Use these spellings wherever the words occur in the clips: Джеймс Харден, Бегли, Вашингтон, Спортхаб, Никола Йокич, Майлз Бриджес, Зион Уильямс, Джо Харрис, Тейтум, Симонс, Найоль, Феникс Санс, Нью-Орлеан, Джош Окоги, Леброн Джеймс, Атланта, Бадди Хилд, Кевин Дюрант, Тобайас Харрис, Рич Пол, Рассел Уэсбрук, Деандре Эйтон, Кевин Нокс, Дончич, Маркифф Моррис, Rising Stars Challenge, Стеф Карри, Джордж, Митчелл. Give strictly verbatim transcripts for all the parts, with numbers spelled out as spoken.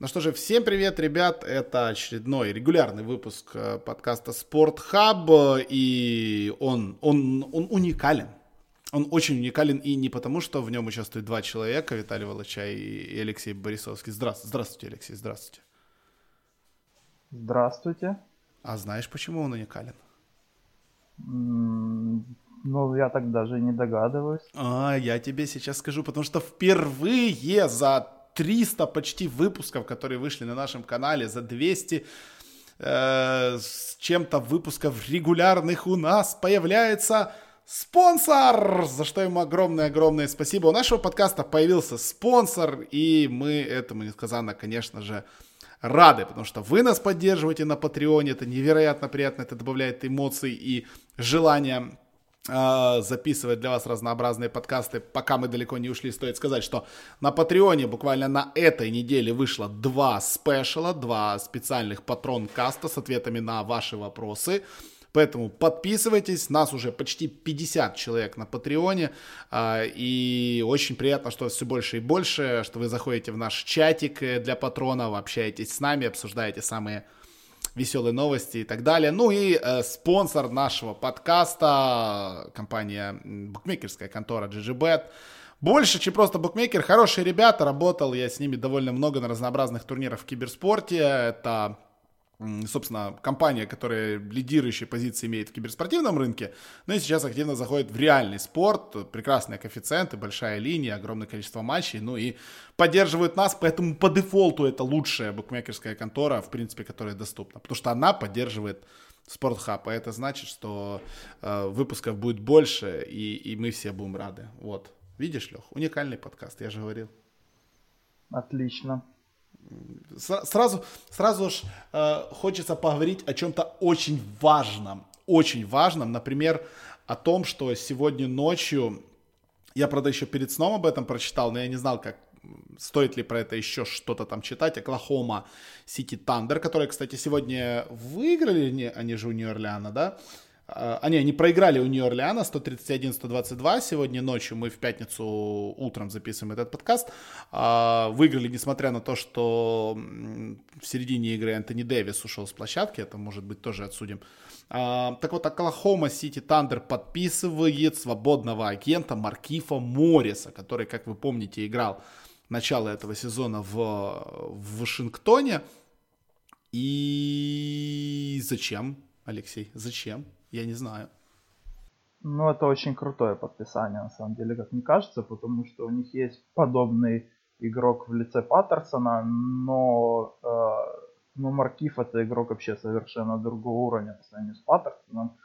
Ну что же, всем привет, ребят, это очередной регулярный выпуск подкаста «Спортхаб», и он, он, он уникален, он очень уникален, и не потому, что в нем участвуют два человека, Виталий Волочай и Алексей Борисовский. Здравствуйте, здравствуйте, Алексей, здравствуйте. Здравствуйте. А знаешь, почему он уникален? Mm-hmm. Ну, я так даже не догадываюсь. А, я тебе сейчас скажу, потому что впервые за триста почти выпусков, которые вышли на нашем канале, за двести э, с чем-то выпусков регулярных у нас появляется спонсор, за что ему огромное-огромное спасибо. У нашего подкаста появился спонсор, и мы этому несказанно, конечно же, рады, потому что вы нас поддерживаете на Патреоне, это невероятно приятно, это добавляет эмоций и желания записывать для вас разнообразные подкасты. Пока мы далеко не ушли, стоит сказать, что на Патреоне буквально на этой неделе вышло два спешала, два специальных патрон-каста с ответами на ваши вопросы. Поэтому подписывайтесь, нас уже почти пятьдесят человек на Патреоне, и очень приятно, что все больше и больше, что вы заходите в наш чатик для патронов, общаетесь с нами, обсуждаете самые веселые новости и так далее. Ну и э, спонсор нашего подкаста, компания, букмекерская контора GGBet. Больше, чем просто букмекер, хорошие ребята, работал я с ними довольно много на разнообразных турнирах в киберспорте. Это, собственно, компания, которая лидирующие позиции имеет в киберспортивном рынке, ну и сейчас активно заходит в реальный спорт. Прекрасные коэффициенты, большая линия, огромное количество матчей, ну и поддерживают нас, поэтому по дефолту это лучшая букмекерская контора, в принципе, которая доступна, потому что она поддерживает Спортхаб, а это значит, что э, выпусков будет больше, и, и мы все будем рады. Вот, видишь, Лех, уникальный подкаст, я же говорил. Отлично. Сразу, сразу ж э, хочется поговорить о чем-то очень важном, очень важном, например, о том, что сегодня ночью, я, правда, еще перед сном об этом прочитал, но я не знал, как, стоит ли про это еще что-то там читать, Oklahoma City Thunder, которые, кстати, сегодня выиграли, они же у Нью-Орлеана, да? Они, они проиграли у Нью-Орлеана сто тридцать один сто двадцать два. Сегодня ночью мы в пятницу утром записываем этот подкаст. Выиграли, несмотря на то, что в середине игры Энтони Дэвис ушел с площадки. Это, может быть, тоже отсудим. Так вот, Oklahoma City Thunder подписывает свободного агента Маркиффа Морриса, который, как вы помните, играл начало этого сезона в, в Вашингтоне. И зачем, Алексей? Зачем? Я не знаю. Ну, это очень крутое подписание, на самом деле, как мне кажется, потому что у них есть подобный игрок в лице Паттерсона, но, э, но Маркифф — это игрок вообще совершенно другого уровня по сравнению с Паттерсоном.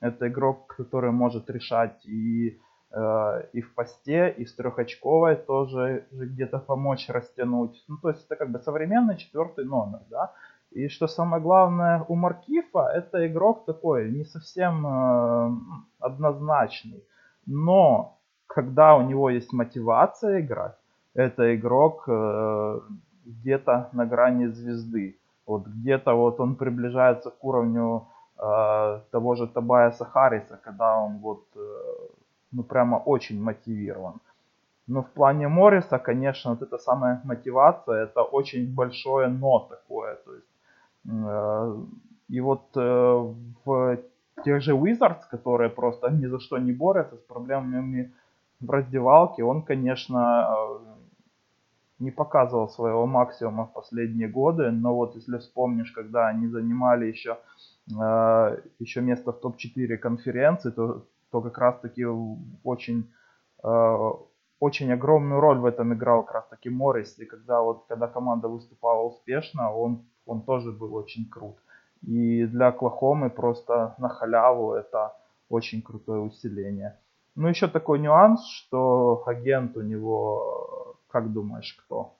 Это игрок, который может решать и, э, и в посте, и в трехочковой тоже где-то помочь растянуть. Ну, то есть это как бы современный четвертый номер, да. И что самое главное, у Маркиффа это игрок такой, не совсем э, однозначный. Но когда у него есть мотивация играть, это игрок э, где-то на грани звезды. Вот где-то вот он приближается к уровню э, того же Тобайаса Харриса, когда он вот э, ну прямо очень мотивирован. Но в плане Морриса, конечно, вот эта самая мотивация, это очень большое но такое. То есть и вот в тех же Wizards, которые просто ни за что не борются с проблемами в раздевалке, он, конечно, не показывал своего максимума в последние годы. Но вот если вспомнишь, когда они занимали еще, еще место в топ четыре конференции, то, то как раз-таки очень, очень огромную роль в этом играл как раз-таки Моррис. И когда, вот, когда команда выступала успешно, он... Он тоже был очень крут. И для Оклахомы просто на халяву это очень крутое усиление. Ну, еще такой нюанс, что агент у него, как думаешь, кто?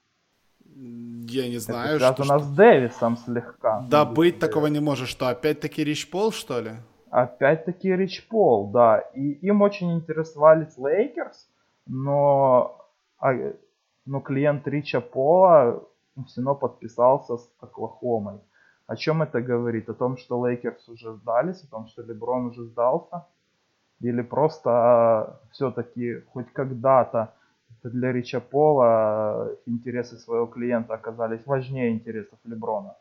Я не знаю. Это связано что, что... с Дэвисом слегка. Да быть Дэвис. Такого не может, что опять-таки Рич Пол, что ли? Опять-таки Рич Пол, да. И им очень интересовались Лейкерс, но, но клиент Рича Пола все равно подписался с Оклахомой. О чем это говорит? О том, что Лейкерс уже сдались, о том, что Леброн уже сдался? Или просто все-таки хоть когда-то для Рича Пола интересы своего клиента оказались важнее интересов Леброна.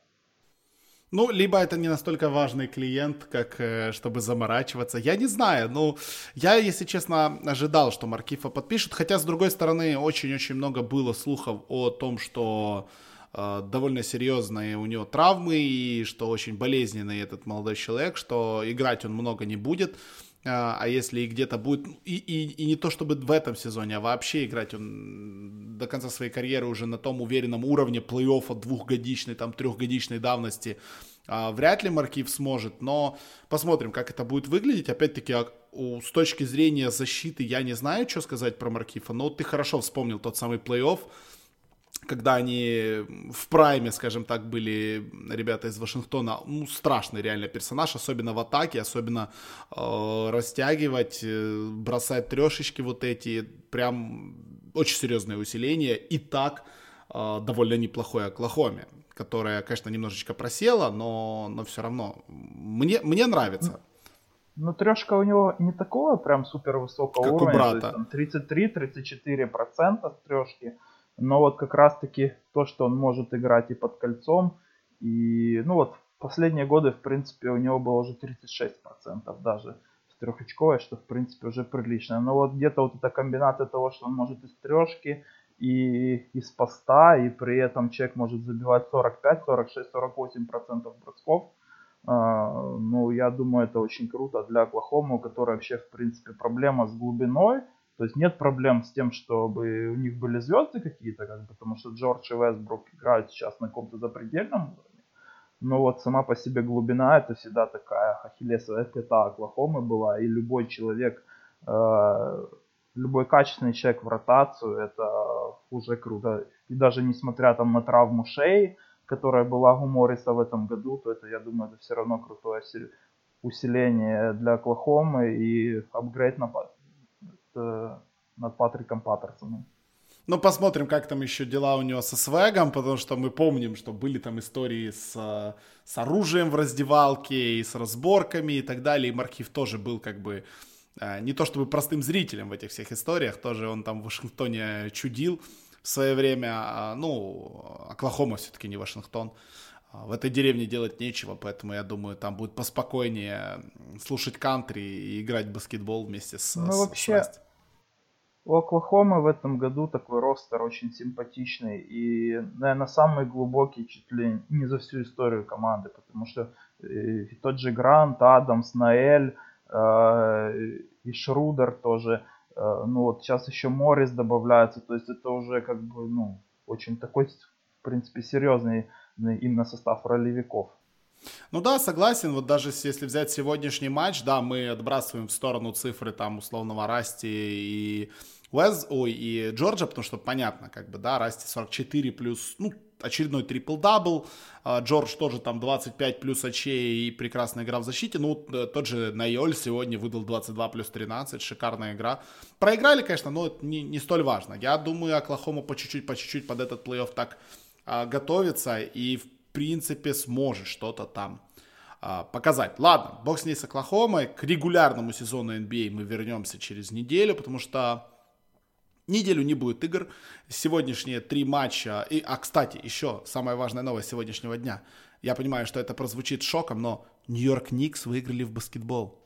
Ну, либо это не настолько важный клиент, как чтобы заморачиваться. Я не знаю, ну, я, если честно, ожидал, что Маркиффа подпишут. Хотя, с другой стороны, очень-очень много было слухов о том, что э, довольно серьезные у него травмы, и что очень болезненный этот молодой человек, что играть он много не будет. А если и где-то будет, и, и, и не то чтобы в этом сезоне, а вообще играть он до конца своей карьеры уже на том уверенном уровне плей-оффа двухгодичной, там трехгодичной давности, а, вряд ли Маркифф сможет, но посмотрим, как это будет выглядеть. Опять-таки, а, у, с точки зрения защиты я не знаю, что сказать про Маркиффа, но ты хорошо вспомнил тот самый плей-офф, когда они в прайме, скажем так, были ребята из Вашингтона, ну, страшный реально персонаж, особенно в атаке, особенно э, растягивать, э, бросать трешечки вот эти, прям очень серьезное усиление, и так э, довольно неплохой Оклахоме, которая, конечно, немножечко просела, но, но все равно мне, мне нравится. Но трешка у него не такого прям супер высокого как уровня, у брата. То есть, там, тридцать три - тридцать четыре процента трешки. Но вот как раз-таки то, что он может играть и под кольцом, и, ну вот, последние годы, в принципе, у него было уже тридцать шесть процентов даже с трехочковой, что, в принципе, уже прилично. Но вот где-то вот эта комбинация того, что он может из трешки, и из поста, и при этом человек может забивать сорок пять - сорок шесть - сорок восемь процентов бросков, а, ну, я думаю, это очень круто для Оклахомы, у которой вообще, в принципе, проблема с глубиной. То есть нет проблем с тем, чтобы у них были звезды какие-то, как, потому что Джордж и Вестбрук играют сейчас на каком-то запредельном уровне. Но вот сама по себе глубина — это всегда такая ахиллесовая пята Оклахомы была. И любой человек, э, любой качественный человек в ротацию — это уже круто. И даже несмотря там на травму шеи, которая была у Морриса в этом году, то это, я думаю, это все равно крутое усиление для Оклахомы и апгрейд на пад. Над Патриком Паттерсоном. Ну, посмотрим, как там еще дела у него со свэгом, потому что мы помним, что были там истории с, с оружием в раздевалке, и с разборками и так далее. И Маркифф тоже был как бы не то чтобы простым зрителем в этих всех историях, тоже он там в Вашингтоне чудил в свое время. Ну, Оклахома все-таки не Вашингтон. В этой деревне делать нечего, поэтому, я думаю, там будет поспокойнее слушать кантри и играть в баскетбол вместе с, ну, с, вообще, с Расти. У Оклахомы в этом году такой ростер очень симпатичный и, наверное, самый глубокий чуть ли не за всю историю команды, потому что и тот же Грант, Адамс, Наэль э, и Шрудер тоже, э, ну вот сейчас еще Моррис добавляется, то есть это уже как бы, ну, очень такой, в принципе, серьезный именно состав ролевиков. Ну да, согласен, вот даже если взять сегодняшний матч, да, мы отбрасываем в сторону цифры там условного Расти и Уэз, ой, и Джорджа, потому что понятно, как бы, да, Расти сорок четыре плюс, ну, очередной трипл-дабл, Джордж тоже там двадцать пять плюс очей и прекрасная игра в защите, ну, тот же Найоль сегодня выдал двадцать два плюс тринадцать, шикарная игра. Проиграли, конечно, но это не, не столь важно, я думаю, Оклахома по чуть-чуть, по чуть-чуть под этот плей-офф так готовится и, в принципе, сможет что-то там а, показать. Ладно, бог с ней, с Оклахомой. К регулярному сезону эн би эй мы вернемся через неделю, потому что неделю не будет игр. Сегодняшние три матча. И, а, кстати, еще самая важная новость сегодняшнего дня. Я понимаю, что это прозвучит шоком, но Нью-Йорк Никс выиграли в баскетбол.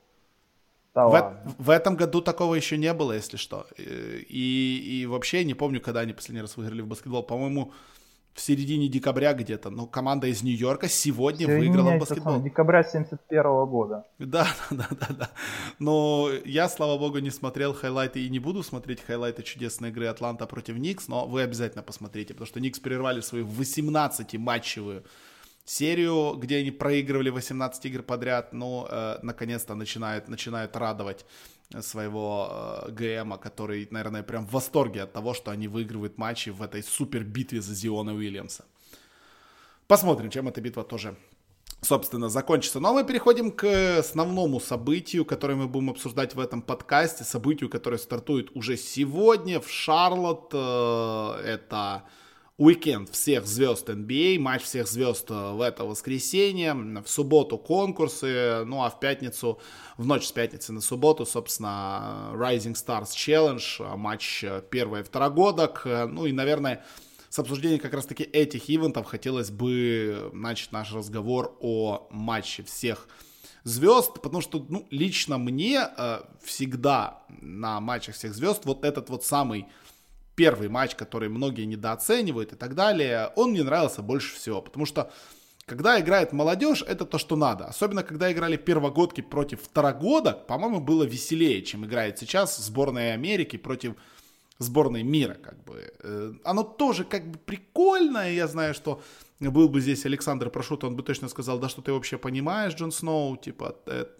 Да, в, в этом году такого еще не было, если что. И, и вообще не помню, когда они последний раз выиграли в баскетбол. По-моему, в середине декабря где-то, но команда из Нью-Йорка сегодня Все выиграла в баскетбол. Сам, декабря семьдесят первого года. Да, да, да, да. Но я, слава богу, не смотрел хайлайты и не буду смотреть хайлайты чудесной игры Атланта против Никс, но вы обязательно посмотрите, потому что Никс прервали свою восемнадцатиматчевую серию, где они проигрывали восемнадцать игр подряд, но э, наконец-то начинают, начинают радовать своего ГМа, который, наверное, прям в восторге от того, что они выигрывают матчи в этой супер битве за Зиона Уильямса. Посмотрим, чем эта битва тоже, собственно, закончится. Ну а мы переходим к основному событию, которое мы будем обсуждать в этом подкасте. Событию, которое стартует уже сегодня в Шарлотт. Это уикенд всех звезд эн би эй, матч всех звезд в это воскресенье, в субботу конкурсы, ну а в пятницу, в ночь с пятницы на субботу, собственно, Rising Stars Challenge, матч первый и второгодок, ну и, наверное, с обсуждением как раз-таки этих ивентов хотелось бы начать наш разговор о матче всех звезд, потому что, ну, лично мне э, всегда на матчах всех звезд вот этот вот самый первый матч, который многие недооценивают и так далее, он мне нравился больше всего, потому что когда играет молодежь, это то, что надо. Особенно, когда играли первогодки против второгодок, по-моему, было веселее, чем играет сейчас сборная Америки против сборной мира, как бы. Оно тоже как бы прикольное. Я знаю, что был бы здесь Александр Прошут, он бы точно сказал, да что ты вообще понимаешь, Джон Сноу, типа,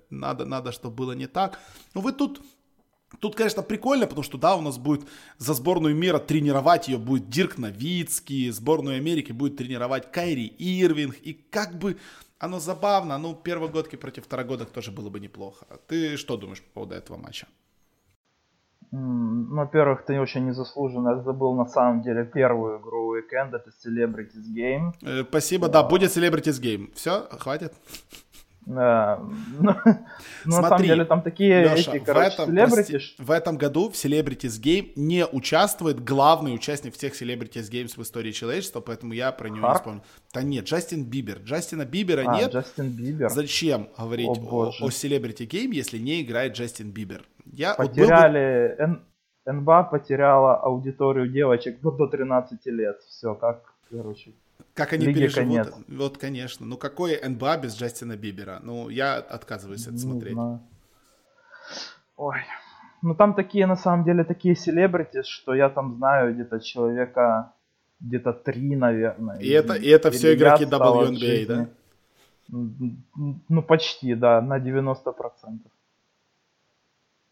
надо, надо, чтобы было не так. Но вы тут, тут, конечно, прикольно, потому что, да, у нас будет за сборную мира тренировать ее будет Дирк Новицкий, сборную Америки будет тренировать Кайри Ирвинг, и как бы оно забавно, ну, первогодки против второгодок тоже было бы неплохо. Ты что думаешь по поводу этого матча? Во-первых, ты очень незаслуженно забыл на самом деле первую игру уикенда, это Celebrities Game. Э, спасибо, да, да, будет Celebrities Game. Все, хватит? Да. Ну, смотри, на самом деле там такие, Леша, эти, короче, в этом, Celebrities... прости, в этом году в Celebrities Game не участвует главный участник всех Celebrities Games в истории человечества, поэтому я про него Харт? не вспомнил. Да нет, Джастин Бибер. Джастина Бибера а, нет. Джастин Бибер. Зачем говорить о, о, о Celebrity Game, если не играет Джастин Бибер? Я потеряли, вот бы... Н... НБА потеряла аудиторию девочек до тринадцати лет. Все, как, короче, как они переживут? Конец. Вот, конечно. Ну, какой эн бэ а без Джастина Бибера? Ну, я отказываюсь это смотреть. Ой, ну там такие, на самом деле, такие селебрити, что я там знаю где-то человека, где-то три, наверное. И, и это, и это все игроки дабл ю эн би эй, да? Ну, почти, да, на девяносто процентов.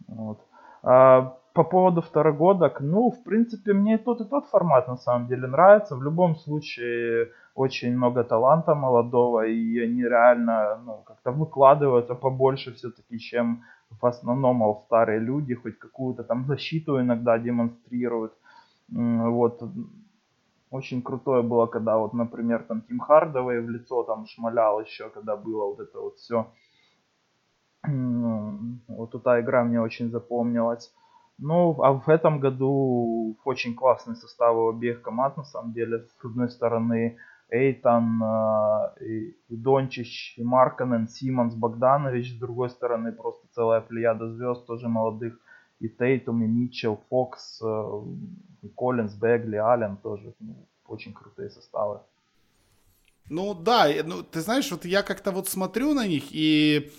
Вот. А по поводу второгодок, ну, в принципе, мне и тот, и тот формат на самом деле нравится. В любом случае, очень много таланта молодого, и они реально, ну, как-то выкладываются побольше все-таки, чем в основном all-старые люди, хоть какую-то там защиту иногда демонстрируют. Вот. Очень крутое было, когда вот, например, там Тим Хардавей в лицо там шмалял еще, когда было вот это вот все. Вот эта игра мне очень запомнилась. Ну, а в этом году очень классный состав у обеих команд, на самом деле. С одной стороны, Эйтан, и, и Дончич, и Маркканен, Симонс, Богданович. С другой стороны, просто целая плеяда звезд, тоже молодых. И Тейтум, и Митчелл, Фокс, и Коллинс, Бегли, Аллен тоже. Ну, очень крутые составы. Ну да, ну, ты знаешь, вот я как-то вот смотрю на них и...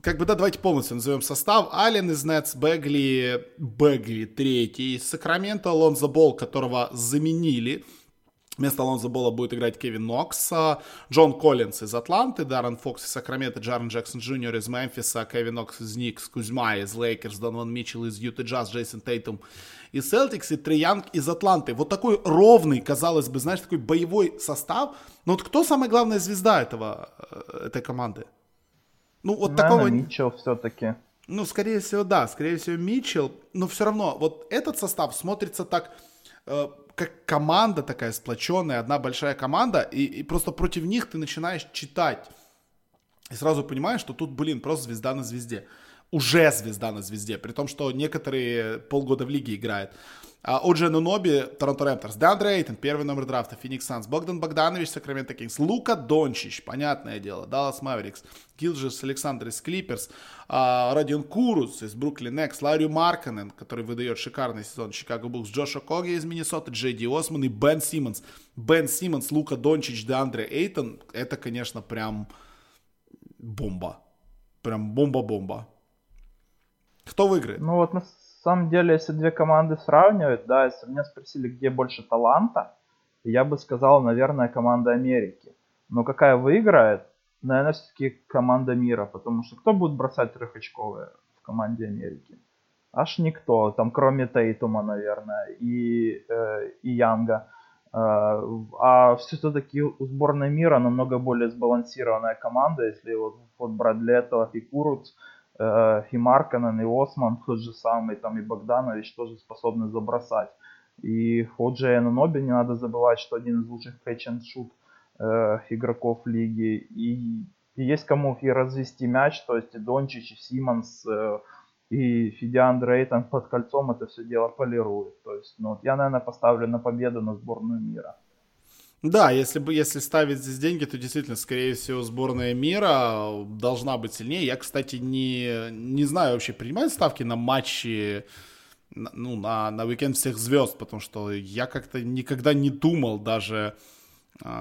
Как бы, да, давайте полностью назовем состав. Аллен из Нетс, Бегли, Бегли третий. Из Сакраменто Лонзо Болл, которого заменили. Вместо Лонзо Болла будет играть Кевин Нокс. Джон Коллинс из Атланты, Даррен Фокс из Сакраменто, Джарен Джексон Джуниор из Мемфиса, Кевин Нокс из Никс, Кузьма из Лейкерс, Донован Митчелл из Юты Джаз, Джейсон Тейтум из Селтикс и Трей Янг из Атланты. Вот такой ровный, казалось бы, знаешь, такой боевой состав. Но вот кто самая главная звезда этого, этой команды? Ну, вот наверное, такого... Митчелл все-таки. Ну, скорее всего, да, скорее всего, Митчелл. Но все равно, вот этот состав смотрится так, э, как команда такая сплоченная, одна большая команда, и, и просто против них ты начинаешь читать. И сразу понимаешь, что тут, блин, просто звезда на звезде. Уже звезда на звезде, при том, что некоторые полгода в лиге играют. Оджи Нуноби, Торонто Рэмпторс, Деандре Эйтон, первый номер драфта, Феникс Санс, Богдан Богданович, Сакраменто Кингс, Лука Дончич, понятное дело, Даллас Маверикс, Гилджис Александр из Клиперс, Родион Курус из Бруклин Некс, Ларри Маркканен, который выдает шикарный сезон, Чикаго Букс, Джош Окоги из Миннесоты, Джей Ди Осман и Бен Симмонс. Бен Симмонс, Лука Дончич, Деандре Эйтон, это, конечно, прям бомба, прям бомба-бомба. Кто выиграет? Ну вот, на самом деле, если две команды сравнивать, да, если меня спросили, где больше таланта, я бы сказал, наверное, команда Америки. Но какая выиграет, наверное, все-таки команда мира, потому что кто будет бросать трехочковые в команде Америки? Аж никто, там, кроме Тейтума, наверное, и, э, и Янга. Э, а все-таки у сборной мира намного более сбалансированная команда, если вот, вот брать Лето и Куруц, и Маркканен, и Осман, тот же самый, там и Богданович тоже способны забросать. И О Джей Аноноби, не надо забывать, что один из лучших catch-and-shoot э, игроков лиги. И, и есть кому и развести мяч, то есть и Дончич, и Симонс, э, и Фидиан Рейтон под кольцом это все дело полирует. То есть, ну, я, наверное, поставлю на победу на сборную мира. Да, если, бы, если ставить здесь деньги, то действительно, скорее всего, сборная мира должна быть сильнее. Я, кстати, не, не знаю вообще, принимают ставки на матчи, ну, на, на уикенд всех звезд, потому что я как-то никогда не думал даже,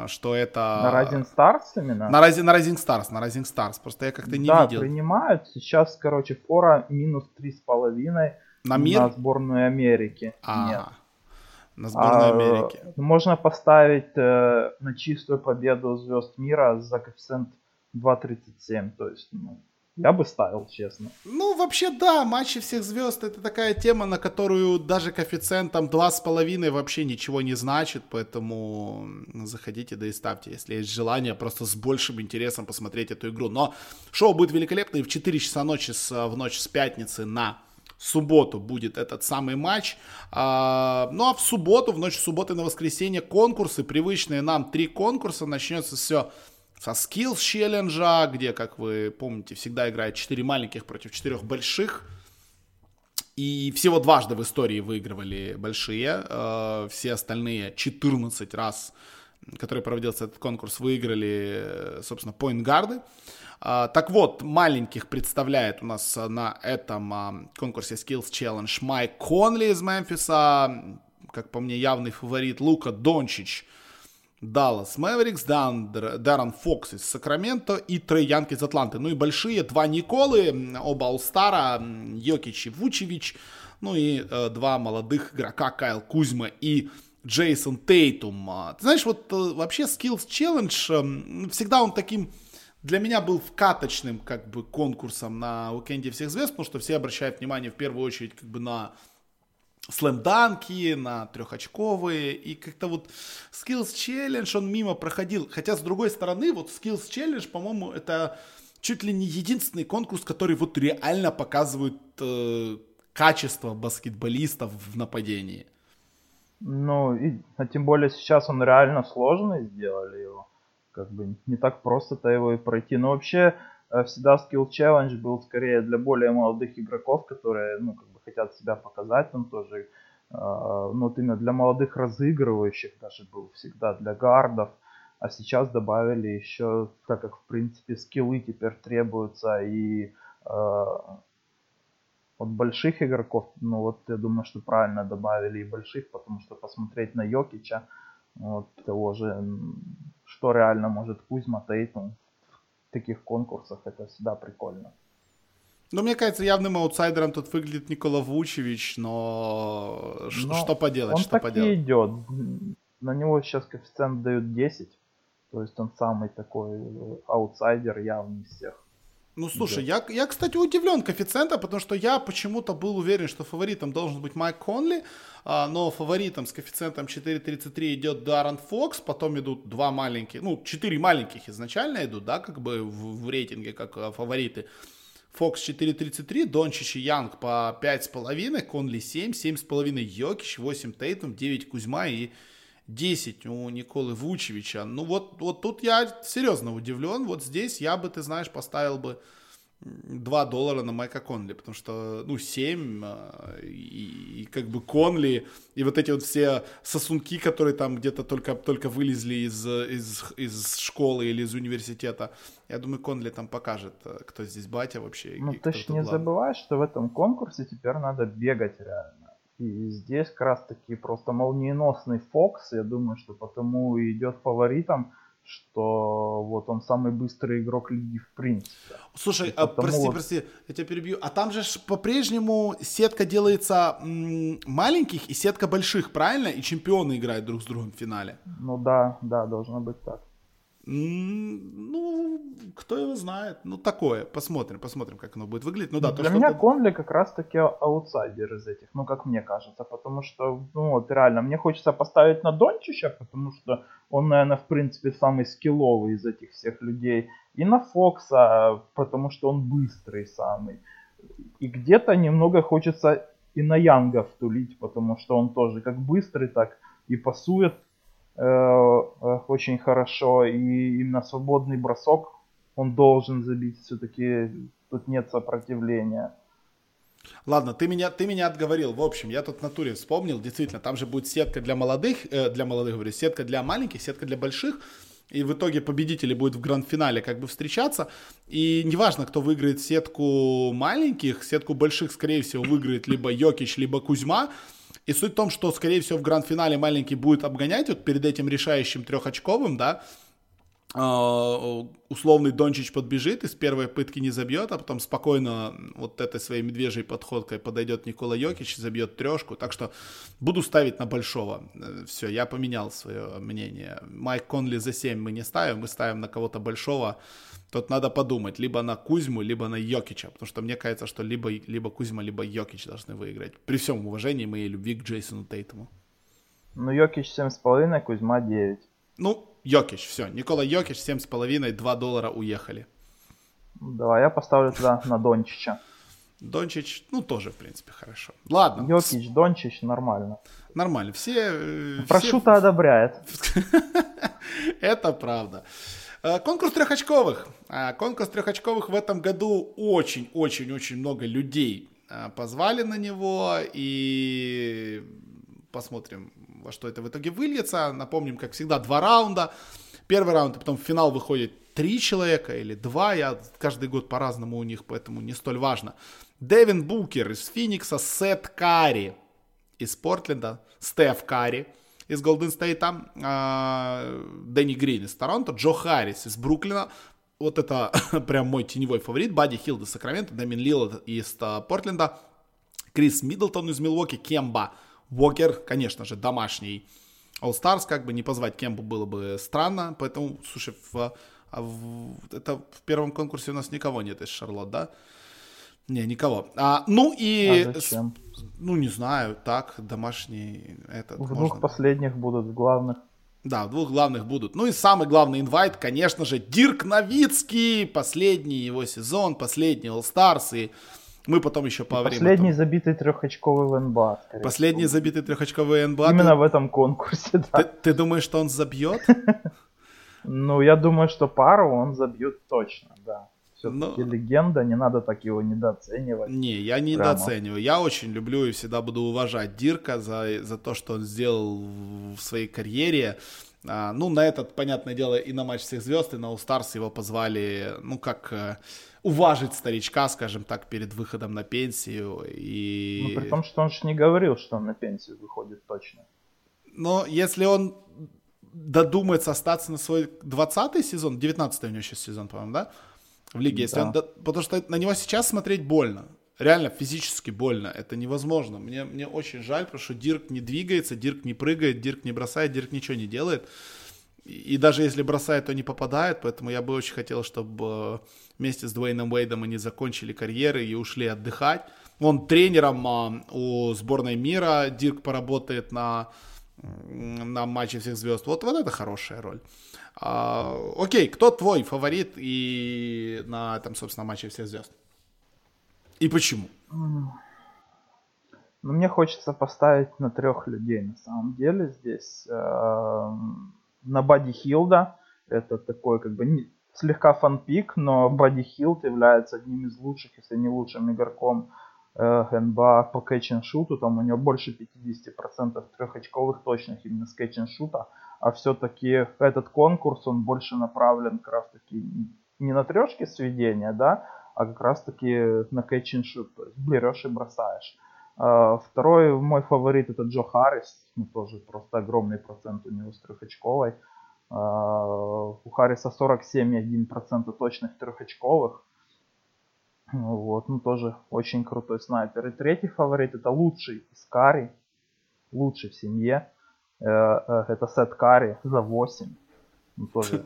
что это... На Rising Stars именно? На, Rising, на Rising Stars, на Rising Stars, просто я как-то не да, видел. Да, принимают. Сейчас, короче, фора минус три с половиной на, на сборную Америки. А-а-а. Нет. На сборную а, Америки. Можно поставить э, на чистую победу звезд мира за коэффициент два тридцать семь. То есть, ну, я бы ставил, честно. Ну, вообще, да, матчи всех звезд — это такая тема, на которую даже коэффициентом два с половиной вообще ничего не значит. Поэтому заходите, да и ставьте, если есть желание просто с большим интересом посмотреть эту игру. Но шоу будет великолепно, и в четыре часа ночи, с, в ночь с пятницы на... В субботу будет этот самый матч. А, ну а в субботу, в ночь с субботы на воскресенье конкурсы, привычные нам три конкурса. Начнется все со Skills Challenge, где, как вы помните, всегда играют четыре маленьких против четыре больших. И всего дважды в истории выигрывали большие. А, все остальные четырнадцать раз, которые проводился этот конкурс, выиграли, собственно, поинт-гарды. Так вот, маленьких представляет у нас на этом конкурсе Skills Challenge Майк Конли из Мемфиса, как по мне явный фаворит, Лука Дончич, Даллас Мэверикс, Даррен Фокс из Сакраменто и Трей Янг из Атланты. Ну и большие, два Николы, оба All-Star, Йокич и Вучевич, ну и два молодых игрока, Кайл Кузьма и Джейсон Тейтум. Ты знаешь, вот вообще Skills Challenge, всегда он таким... Для меня был вкаточным как бы конкурсом на уикенде всех звезд, потому что все обращают внимание в первую очередь как бы на слэм-данки, на трехочковые, и как-то вот Skills Challenge он мимо проходил. Хотя, с другой стороны, вот Skills Challenge, по-моему, это чуть ли не единственный конкурс, который вот реально показывает э, качество баскетболистов в нападении. Ну, и, а тем более сейчас он реально сложный, сделали его. Как бы не так просто-то его и пройти. Но вообще всегда Skill Challenge был скорее для более молодых игроков, которые, ну, как бы хотят себя показать. Он тоже, э, ну, вот именно для молодых разыгрывающих даже был всегда, для гардов. А сейчас добавили еще, так как, в принципе, скиллы теперь требуются и э, от больших игроков. Ну, вот я думаю, что правильно добавили и больших, потому что посмотреть на Йокича, вот того же... Что реально может Кузьма, Тейтум в таких конкурсах, это всегда прикольно. Ну, мне кажется, явным аутсайдером тут выглядит Никола Вучевич, но, но Ш- что поделать, он что так поделать. И идет. На него сейчас коэффициент дают десять, то есть он самый такой аутсайдер явный из всех. Ну, слушай, я, я, кстати, удивлен коэффициентом, потому что я почему-то был уверен, что фаворитом должен быть Майк Конли, а, но фаворитом с коэффициентом четыре тридцать три идет Даррен Фокс, потом идут два маленьких, ну, четыре маленьких изначально идут, да, как бы в, в рейтинге как а, фавориты. Фокс четыре тридцать три, Дончич и Янг по пять с половиной, Конли семь, семь с половиной Йокич, восемь Тейтум, девять Кузьма и десять у Николы Вучевича. Ну вот, вот тут я серьезно удивлен. Вот здесь я бы, ты знаешь, поставил бы два доллара на Майка Конли, потому что, ну, семь и, и как бы Конли, и вот эти вот все сосунки, которые там где-то только, только вылезли из, из, из школы или из университета. Я думаю, Конли там покажет, кто здесь батя вообще. Ну, ты ж не забывай, что в этом конкурсе теперь надо бегать реально. И здесь как раз таки просто молниеносный Фокс, я думаю, что потому и идет фаворитом, что вот он самый быстрый игрок лиги в принципе. Слушай, а, прости, вот... прости, я тебя перебью, а там же по-прежнему сетка делается м- маленьких и сетка больших, правильно? И чемпионы играют друг с другом в финале. Ну да, да, должно быть так. Ну, кто его знает. Ну, такое. Посмотрим, посмотрим, как оно будет выглядеть. Ну, да, для то, меня что-то... Конли как раз-таки аутсайдер из этих, ну, как мне кажется. Потому что, ну, вот реально, мне хочется поставить на Дончича, потому что он, наверное, в принципе, самый скилловый из этих всех людей. И на Фокса, потому что он быстрый самый. И где-то немного хочется и на Янга втулить, потому что он тоже как быстрый, так и пасует э, очень хорошо, и именно свободный бросок он должен забить, все-таки тут нет сопротивления. Ладно, ты меня, ты меня отговорил. В общем, я тут в натуре вспомнил, действительно, там же будет сетка для молодых, э, для молодых, говорю, сетка для маленьких, сетка для больших, и в итоге победители будут в гранд-финале как бы встречаться, и неважно, кто выиграет сетку маленьких, сетку больших, скорее всего, выиграет либо Йокич, либо Кузьма, и суть в том, что, скорее всего, в гранд-финале маленький будет обгонять, вот перед этим решающим трехочковым, да, условный Дончич подбежит и с первой пытки не забьет, а потом спокойно вот этой своей медвежьей подходкой подойдет Никола Йокич и забьет трешку. Так что буду ставить на большого. Все, я поменял свое мнение. Майк Конли за семь мы не ставим, мы ставим на кого-то большого. Тут надо подумать, либо на Кузьму, либо на Йокича, потому что мне кажется, что либо, либо Кузьма, либо Йокич должны выиграть. При всем уважении моей любви к Джейсону Тейтуму. Ну, Йокич семь с половиной, Кузьма девять. Ну, Йокич, все, Никола Йокич, семь с половиной, два доллара уехали. Давай, я поставлю туда на Дончича. Дончич, ну тоже, в принципе, хорошо. Ладно. Йокич, Дончич, нормально. Нормально, все... Прошута все... одобряет. Это правда. Конкурс трехочковых. Конкурс трехочковых в этом году очень-очень-очень много людей позвали на него, и... Посмотрим, во что это в итоге выльется. Напомним, как всегда, два раунда. Первый раунд, и потом в финал выходит три человека или два. Я каждый год по-разному у них, поэтому не столь важно. Дэвин Букер из Феникса, Сет Карри из Портленда, Стеф Карри из Голден Стейта, Дэнни Грин из Торонто, Джо Харрис из Бруклина. Вот это прям мой теневой фаворит. Бадди Хилд из Сакрамента, Дэмин Лиллард из Портленда, Крис Миддлтон из Милуоки, Кемба Уокер, конечно же, домашний All-Stars, как бы не позвать Кембу было бы странно, поэтому, слушай, в, в, это в первом конкурсе у нас никого нет из Шарлотт, да? Не, никого. А, ну и... А зачем? Ну, не знаю, так, домашний... Этот, в двух можно... последних будут, в главных. Да, в двух главных будут. Ну и самый главный инвайт, конечно же, Дирк Новицкий, последний его сезон, последний All-Stars, и... Мы потом еще поговорим. Последний о том. забитый трехочковый в эн бэ а. Последний всего. забитый трехочковый эн бэ а. Именно ты... в этом конкурсе, да. Ты, ты думаешь, что он забьет? Ну, я думаю, что пару он забьет точно, да. Все-таки легенда, не надо так его недооценивать. Не, я не недооцениваю. Я очень люблю и всегда буду уважать Дирка за то, что он сделал в своей карьере. Ну, на этот, понятное дело, и на матч всех звезд, и на All-Stars его позвали, ну, как... уважить старичка, скажем так, перед выходом на пенсию. И... Ну, при том, что он же не говорил, что он на пенсию выходит точно. Но если он додумается остаться на свой двадцатый сезон, девятнадцатый у него сейчас сезон, по-моему, да? В лиге. Если да. он до... Потому что на него сейчас смотреть больно. Реально физически больно. Это невозможно. Мне, мне очень жаль, потому что Дирк не двигается, Дирк не прыгает, Дирк не бросает, Дирк ничего не делает. И даже если бросает, то не попадает, поэтому я бы очень хотел, чтобы вместе с Дуэйном Уэйдом они закончили карьеры и ушли отдыхать. Он тренером у сборной мира, Дирк поработает на, на матче всех звезд. Вот, вот это хорошая роль. А, окей, кто твой фаворит и на этом, собственно, матче всех звезд? И почему? Ну, мне хочется поставить на трех людей, на самом деле, здесь... Э- На Бадди Хилда, это такой как бы не, слегка фанпик, но Бадди Хилд является одним из лучших, если не лучшим игроком э, эн бэ а по кэтч-н-шуту. Там у него больше пятьдесят процентов трехочковых точных именно с кэтч-н-шута. А все-таки этот конкурс, он больше направлен как раз таки не на трешки сведения, да, а как раз таки на кэтч-н-шут. То есть берешь и бросаешь. Второй мой фаворит это Джо Харрис, ну, тоже просто огромный процент у него с трехочковой. У Харриса сорок семь целых одна десятая процента точных трехочковых. Вот, ну тоже очень крутой снайпер. И третий фаворит это лучший из Карри, лучший в семье. Это Сет Карри за восемь. Ну, тоже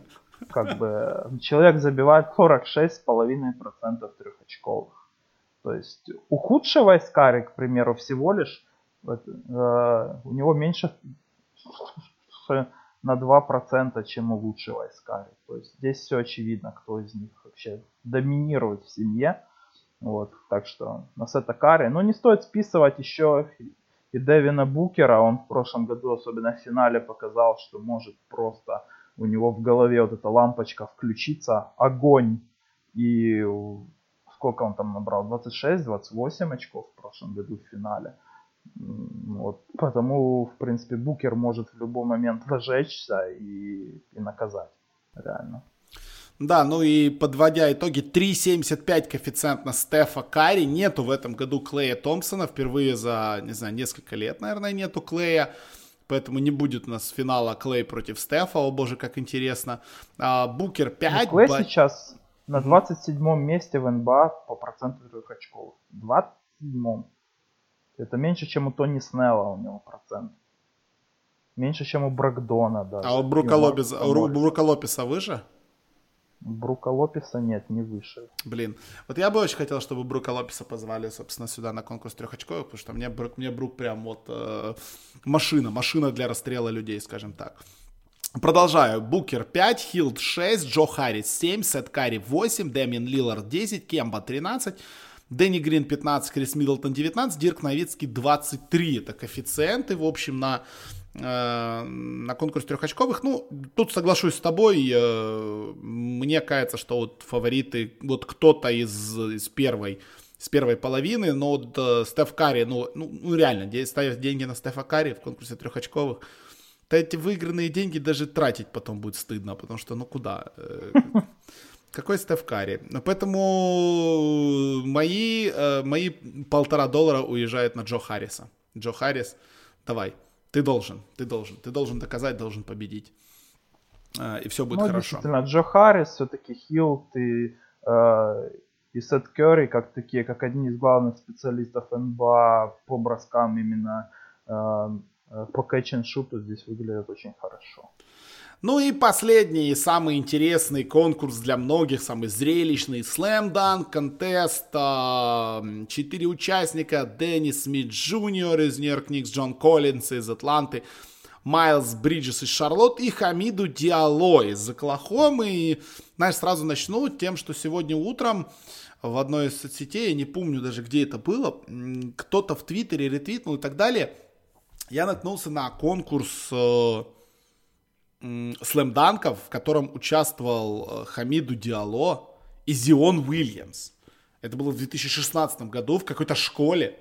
как бы человек забивает сорок шесть целых пять десятых процента трехочковых. То есть у худшего из Карри, к примеру, всего лишь вот, э, у него меньше на два процента, чем у лучшего из Карри. То есть здесь все очевидно, кто из них вообще доминирует в семье. Вот, так что на Сета Карри. Но не стоит списывать еще и Дэвина Букера. Он в прошлом году, особенно в финале, показал, что может просто у него в голове вот эта лампочка включиться. Огонь. И сколько он там набрал? двадцать шесть двадцать восемь очков в прошлом году в финале. Вот. Потому, в принципе, Букер может в любой момент зажечься и, и наказать. Реально. Да, ну и подводя итоги, три семьдесят пять коэффициент на Стефа Карри. Нету в этом году Клея Томпсона. Впервые за, не знаю, несколько лет, наверное, нету Клея. Поэтому не будет у нас финала Клей против Стефа. О боже, как интересно. А, Букер пять. Клей б... сейчас на двадцать седьмом месте в эн бэ а по проценту игровых очков. двадцать седьмом. Это меньше, чем у Тони Снелла у него процент. Меньше, чем у Брагдона даже. А у Брука, Лопес, у Брука Лопеса выше? Брука Лопеса нет, не выше. Блин, вот я бы очень хотел, чтобы Брука Лопеса позвали, собственно, сюда на конкурс трехочковых, потому что мне Брук, мне Брук прям вот э, машина, машина для расстрела людей, скажем так. Продолжаю. Букер пять, Хилд шесть, Джо Харрис семь, Сет Карри восемь, Дэмин Лиллард десять, Кемба тринадцать, Дэнни Грин пятнадцать, Крис Миддлтон девятнадцать, Дирк Новицкий двадцать три. Это коэффициенты, в общем, на... на конкурс трехочковых. Ну, тут соглашусь с тобой. Мне кажется, что вот фавориты, вот кто-то из, из, первой, из первой половины, но вот Стеф Карри, ну, ну реально, ставив деньги на Стефа Карри в конкурсе трехочковых, то эти выигранные деньги даже тратить потом будет стыдно, потому что, ну, куда? Какой Стеф Карри? Поэтому мои, мои полтора доллара уезжают на Джо Харриса. Джо Харрис, давай. Ты должен, ты должен, ты должен доказать, должен победить. И все будет ну, хорошо. Действительно, Джо Харрис, все-таки Хилл и, э, и Сет Кёрри, как такие, как одни из главных специалистов эн бэ а по броскам именно э, по кэтч-энд-шуту здесь выглядят очень хорошо. Ну и последний, самый интересный конкурс для многих, самый зрелищный Slam Dunk контест. Четыре участника: Дэнни Смит Джуниор из Нью-Йорк Никс, Джон Коллинс из Атланты, Майлз Бриджес из Шарлотт и Хамиду Диалло из Оклахомы. И, знаешь, сразу начну тем, что сегодня утром в одной из соцсетей, я не помню даже, где это было, кто-то в Твиттере ретвитнул и так далее. Я наткнулся на конкурс слэмданков, в котором участвовал Хамиду Диалло и Зион Уильямс. Это было в две тысячи шестнадцатом году в какой-то школе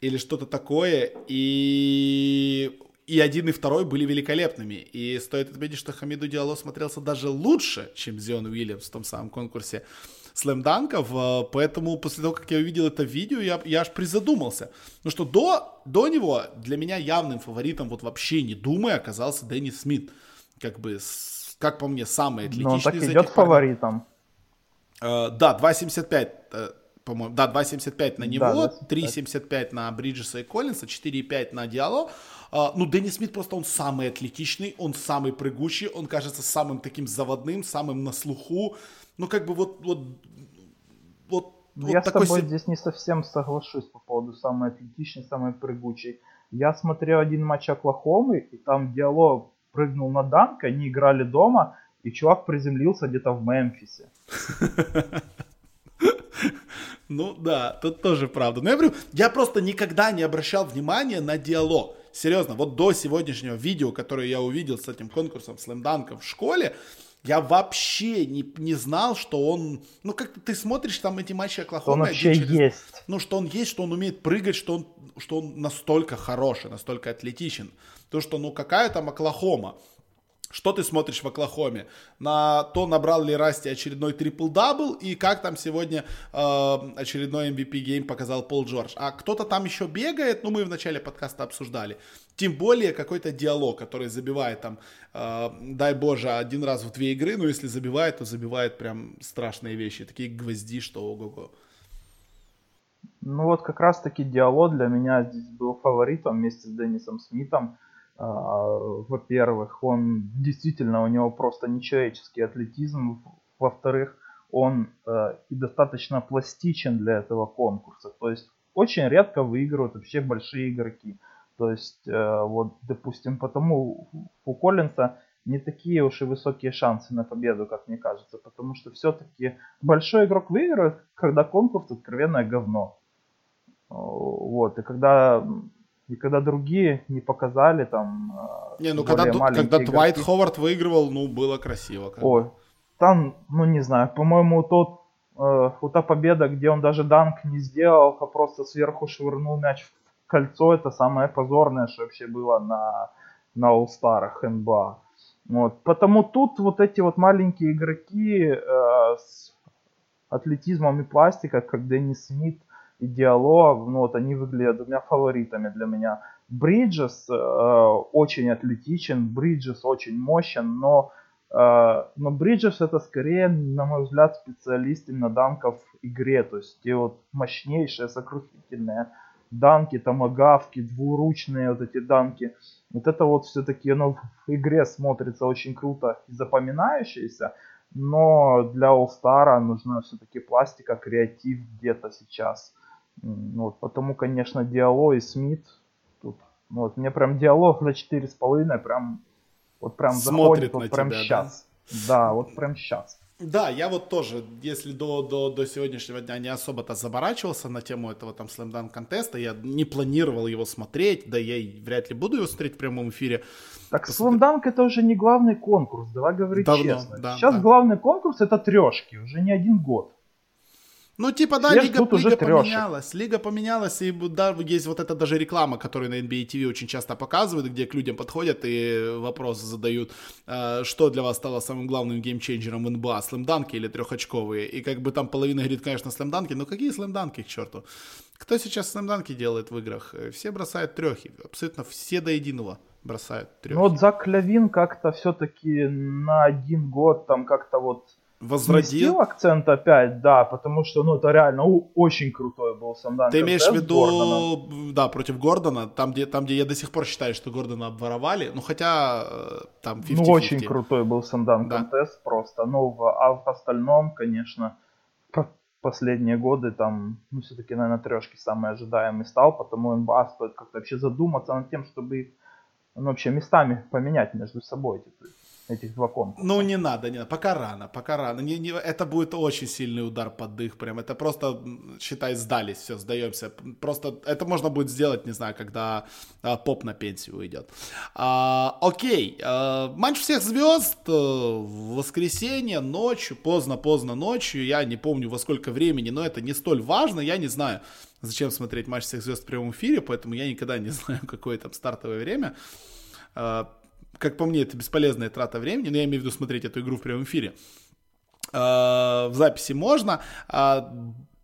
или что-то такое. И, и один и второй были великолепными. И стоит отметить, что Хамиду Диалло смотрелся даже лучше, чем Зион Уильямс в том самом конкурсе слэмданков. Поэтому после того, как я увидел это видео, я, я аж призадумался. Ну что, до, до него для меня явным фаворитом, вот вообще не думая, оказался Дэнни Смит. Как бы, как по мне, самый атлетичный из этих парней. Но он так идет фаворитом. Э, да, два семьдесят пять, э, по-моему, да, два семьдесят пять на него, да, три семьдесят пять на Бриджеса и Коллинса, четыре пять на Диалло. Uh, ну, Дэнни Смит просто он самый атлетичный, он самый прыгучий, он кажется самым таким заводным, самым на слуху. Ну, как бы вот... вот, вот, вот я такой с тобой се... здесь не совсем соглашусь по поводу самый атлетичный, самый прыгучий. Я смотрел один матч Оклахомы, и там Диалло прыгнул на данк, они играли дома, и чувак приземлился где-то в Мемфисе. Ну да, тут тоже правда. Но я говорю, я просто никогда не обращал внимания на Диалло. Серьезно, вот до сегодняшнего видео, которое я увидел с этим конкурсом слэмданка в школе, я вообще не, не знал, что он... Ну, как-то ты смотришь там эти матчи Оклахомы... Он вообще через, есть. Ну, что он есть, что он умеет прыгать, что он, что он настолько хороший, настолько атлетичен. То, что, ну, какая там Оклахома? Что ты смотришь в Оклахоме? На то, набрал ли Расти очередной трипл-дабл, и как там сегодня э, очередной эм ви пи-гейм показал Пол Джордж. А кто-то там еще бегает, ну мы в начале подкаста обсуждали. Тем более какой-то Диалло, который забивает там, э, дай боже, один раз в две игры, но если забивает, то забивает прям страшные вещи, такие гвозди, что ого-го. Ну вот как раз-таки Диалло для меня здесь был фаворитом вместе с Деннисом Смитом. Во-первых, он действительно, у него просто нечеловеческий атлетизм. Во-вторых, он э, и достаточно пластичен для этого конкурса. То есть очень редко выигрывают вообще большие игроки. То есть, э, вот, допустим, потому у Коллинса не такие уж и высокие шансы на победу, как мне кажется, потому что все-таки большой игрок выиграет, когда конкурс откровенное говно. Вот, и когда, и когда другие не показали там... Не, ну когда, когда Твайт Ховард выигрывал, ну, было красиво. Как... Ой, там, ну, не знаю, по-моему, тот, э, вот та победа, где он даже данк не сделал, а просто сверху швырнул мяч в кольцо, это самое позорное, что вообще было на, на All-Star'ах эн би эй. Вот. Потому тут вот эти вот маленькие игроки э, с атлетизмом и пластикой, как Деннис Смит и Диало, ну вот они выглядят двумя фаворитами для меня. Бриджес э, очень атлетичен, Бриджес очень мощен, но, э, но Бриджес это скорее, на мой взгляд, специалист именно данков в игре. То есть те вот мощнейшие, сокрушительные данки, томагавки, двуручные вот эти данки. Вот это вот все-таки оно в игре смотрится очень круто и запоминающееся, но для All-Star'а нужна все-таки пластика, креатив где-то сейчас. Вот, потому, конечно, Диало и Смит тут. Вот, мне прям Диало за четыре с половиной прям, вот прям смотрит заходит вот прям тебя, сейчас. Да? да, вот прям сейчас. Да, я вот тоже, если до, до, до сегодняшнего дня не особо-то заборачивался на тему этого там слэмданк-контеста, я не планировал его смотреть, да я и вряд ли буду его смотреть в прямом эфире. Так слэмданк это уже не главный конкурс, давай говорить давно, честно. Да, сейчас да. Главный конкурс это трешки, уже не один год. Ну типа да, лига, лига поменялась, лига поменялась, и да, есть вот эта даже реклама, которую на эн би эй ти ви очень часто показывают, где к людям подходят и вопрос задают, э, что для вас стало самым главным геймченджером в эн би эй, слэмданки или трехочковые, и как бы там половина говорит, конечно, слэмданки, но какие слэмданки, к черту, кто сейчас слэмданки делает в играх, все бросают трехи, абсолютно все до единого бросают трехи. Ну вот Зак Лавин как-то все-таки на один год там как-то вот... Возвратил акцент опять, да, потому что, ну, это реально очень крутой был слэмданк. Ты имеешь в виду, Гордона. Да, против Гордона, там где, там, где я до сих пор считаю, что Гордона обворовали, ну, хотя там пятьдесят на пятьдесят. Ну, очень крутой был слэмданк-контест да. Просто, ну, в, а в остальном, конечно, последние годы там, ну, все-таки, наверное, трешки самый ожидаемый стал, потому эн би эй стоит как-то вообще задуматься над тем, чтобы, ну, вообще местами поменять между собой, типа. Этих два конкурса. Ну, не надо, не надо. Пока рано, пока рано. Не, не, это будет очень сильный удар под дых. Прям это просто, считай, сдались, все, сдаемся. Просто это можно будет сделать, не знаю, когда а, Поп на пенсию уйдет. А, окей. А, матч всех звезд в воскресенье ночью, поздно-поздно ночью. Я не помню, во сколько времени, но это не столь важно, я не знаю. Зачем смотреть матч всех звезд в прямом эфире, поэтому я никогда не знаю, какое там стартовое время. Как по мне, это бесполезная трата времени, но я имею в виду смотреть эту игру в прямом эфире. В записи можно.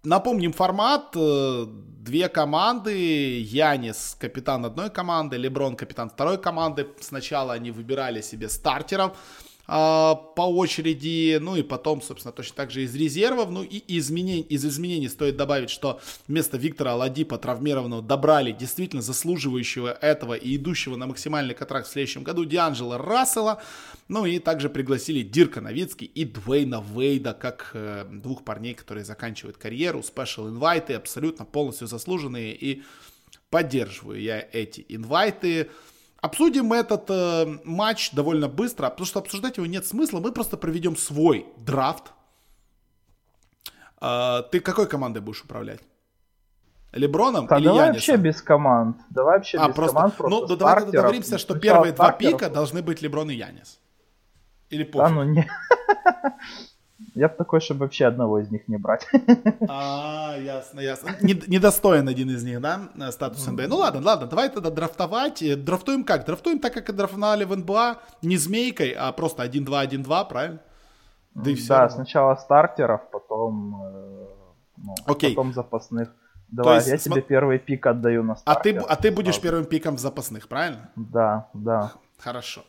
Напомним формат. Две команды. Янис капитан одной команды, Леброн капитан второй команды. Сначала они выбирали себе стартеров по очереди, ну и потом, собственно, точно так же из резервов. Ну и изменений, из изменений стоит добавить, что вместо Виктора Аладипа травмированного добрали действительно заслуживающего этого и идущего на максимальный контракт в следующем году Дианджело Рассела. Ну и также пригласили Дирка Новицкий и Дуэйна Вейда как э, двух парней, которые заканчивают карьеру. Спешл инвайты абсолютно полностью заслуженные, и поддерживаю я эти инвайты. Обсудим этот э, матч довольно быстро, потому что обсуждать его нет смысла. Мы просто проведем свой драфт. Э, ты какой командой будешь управлять? Леброном да, или давай Янисом? Давай вообще без команд. Давай вообще а, без просто, команд. Просто ну, давай договоримся, что первые два пика должны быть Леброн и Янис. Или пофиг? Да, ну не. Я бы такой, чтобы вообще одного из них не брать. А, ясно, ясно. Недостоин один из них, да, статус эн би эй. Ну ладно, ладно, давай тогда драфтовать. Драфтуем как? Драфтуем так, как и драфтовали в эн би эй. Не змейкой, а просто один-два, один-два, правильно? Да, и все да сначала стартеров, потом, ну, потом запасных. Давай, есть, я тебе см... первый пик отдаю на стартеров. А ты, а ты будешь первым пиком в запасных, правильно? Да, да. Хорошо.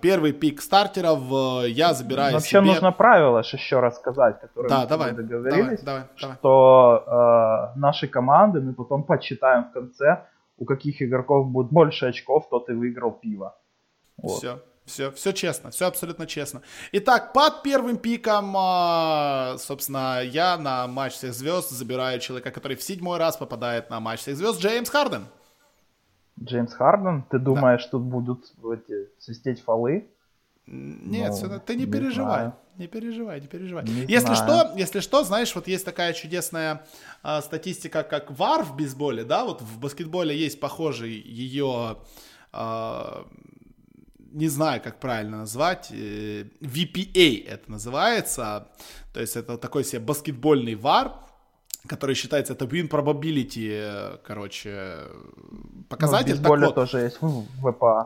Первый пик стартеров я забираю вообще себе... Вообще нужно правило еще раз сказать, которое да, мы давай, договорились, давай, давай, что давай. Э, наши команды, мы потом подсчитаем в конце, у каких игроков будет больше очков, тот и выиграл пиво. Вот. Все, все, все честно, все абсолютно честно. Итак, под первым пиком, э, собственно, я на матч всех звезд забираю человека, который в седьмой раз попадает на матч всех звезд, Джеймс Харден. Джеймс Харден, ты думаешь, да. Тут будут эти, свистеть фолы? Нет, ну, сына, ты не, не переживай, знаю. не переживай, не переживай. Не если знаю. что, если что, знаешь, вот есть такая чудесная э, статистика, как вар в бейсболе, да, вот в баскетболе есть похожий ее, э, не знаю, как правильно назвать, э, ви пи эй это называется, то есть это такой себе баскетбольный вар, который считается, это win probability, короче, показатель. Ну, в бейсболе так вот, тоже есть ви пи эй.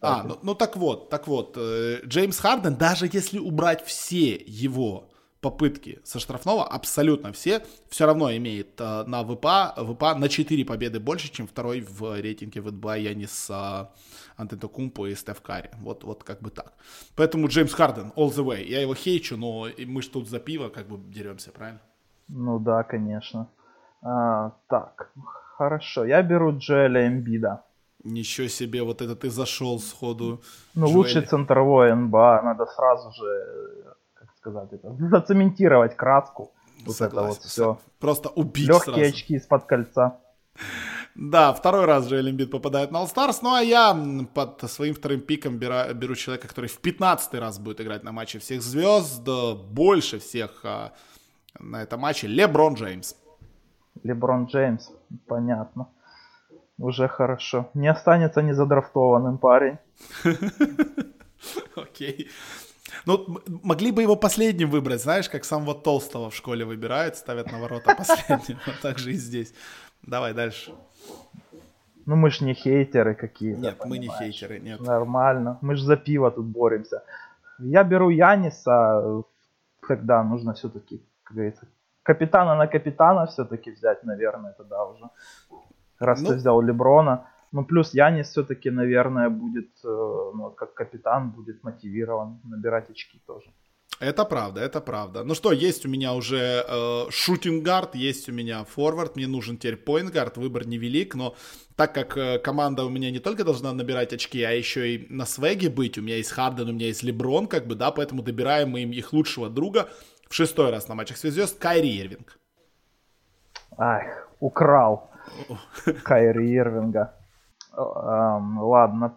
А, ну, ну так вот, так вот, Джеймс Харден, даже если убрать все его попытки со штрафного, абсолютно все, все равно имеет на ВПА, ВПА на четыре победы больше, чем второй в рейтинге ВПА Янис Антетокумпо и Стеф Карри. Вот, вот как бы так. Поэтому Джеймс Харден all the way. Я его хейчу, но мы ж тут за пиво как бы деремся, правильно? Ну да, конечно. А, так, хорошо, я беру Джоэля Эмбида. Ничего себе, вот это ты зашел сходу. Ну, Джоэли. Лучший центровой эн бэ а, надо сразу же, как сказать, это, зацементировать краску. Вот согласен, это вот все. Просто убить легкие сразу. Легкие очки из-под кольца. Да, второй раз Джоэль Эмбид попадает на All Stars. Ну, а я под своим вторым пиком беру, беру человека, который в пятнадцатый раз будет играть на матче всех звезд. Больше всех на этом матче. Леброн Джеймс. Леброн Джеймс, понятно. Уже хорошо. Не останется незадрафтованным парень. Окей. Ну, могли бы его последним выбрать, знаешь, как самого толстого в школе выбирают, ставят на ворота последним. Так же и здесь. Давай дальше. Ну, мы ж не хейтеры какие-то. Нет, мы не хейтеры, нет. Нормально. Мы ж за пиво тут боремся. Я беру Яниса, когда нужно все-таки, как говорится, капитана на капитана все-таки взять, наверное, тогда уже. Раз ну, ты взял Леброна. Ну, плюс Янис все-таки, наверное, будет, ну, как капитан, будет мотивирован набирать очки тоже. Это правда, это правда. Ну что, есть у меня уже э, шутинг-гард, есть у меня форвард, мне нужен теперь поинт-гард, выбор невелик, но так как э, команда у меня не только должна набирать очки, а еще и на свеге быть, у меня есть Харден, у меня есть Леброн, как бы, да, поэтому добираем мы им их лучшего друга в шестой раз на матчах звезд, Кайри Ирвинг. Ах, украл. Кайри Ирвинга. Эм, ладно.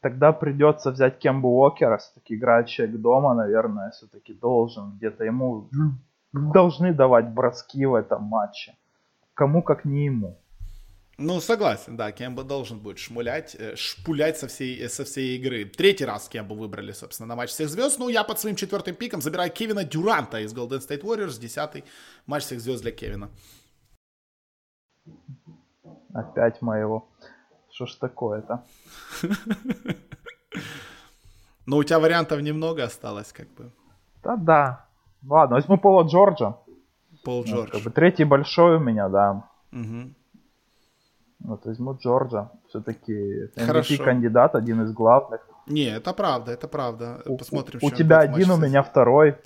Тогда придется взять Кембу Уокера. Все-таки играет человек дома, наверное, все-таки должен. Где-то ему должны давать броски в этом матче. Кому как не ему. Ну, согласен, да. Кембо должен будет шмулять, шпулять со всей, со всей игры. Третий раз Кембо выбрали, собственно, на матч всех звезд. Ну, я под своим четвертым пиком забираю Кевина Дюранта из Golden State Warriors. Десятый матч всех звезд для Кевина. Опять моего. Что ж такое-то? Ну, у тебя вариантов немного осталось, как бы. Да, да. Ладно, возьму Пола Джорджа. Пол Джордж. Ну, как бы третий большой у меня, да. Угу. Вот возьму Джорджа. Все-таки эм ви пи-кандидат, один из главных. Не, это правда, это правда. У, Посмотрим, у, у тебя один, у меня второй.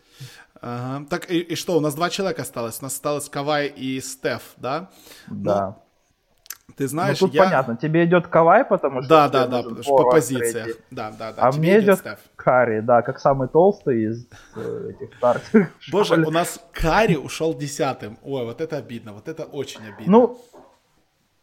Ага. Так, и, и что, у нас два человека осталось. У нас осталось Кавай и Стеф, да? Да. Ну, ты знаешь, ну, тут я... понятно, тебе идет Кавай, потому что... Да, да, да, потому что по позициям. Да, да, да. А тебе мне идет Стеф. Карри, да, как самый толстый из э, этих стартеров. Боже, у нас Карри ушел десятым. Ой, вот это обидно, вот это очень обидно. Ну,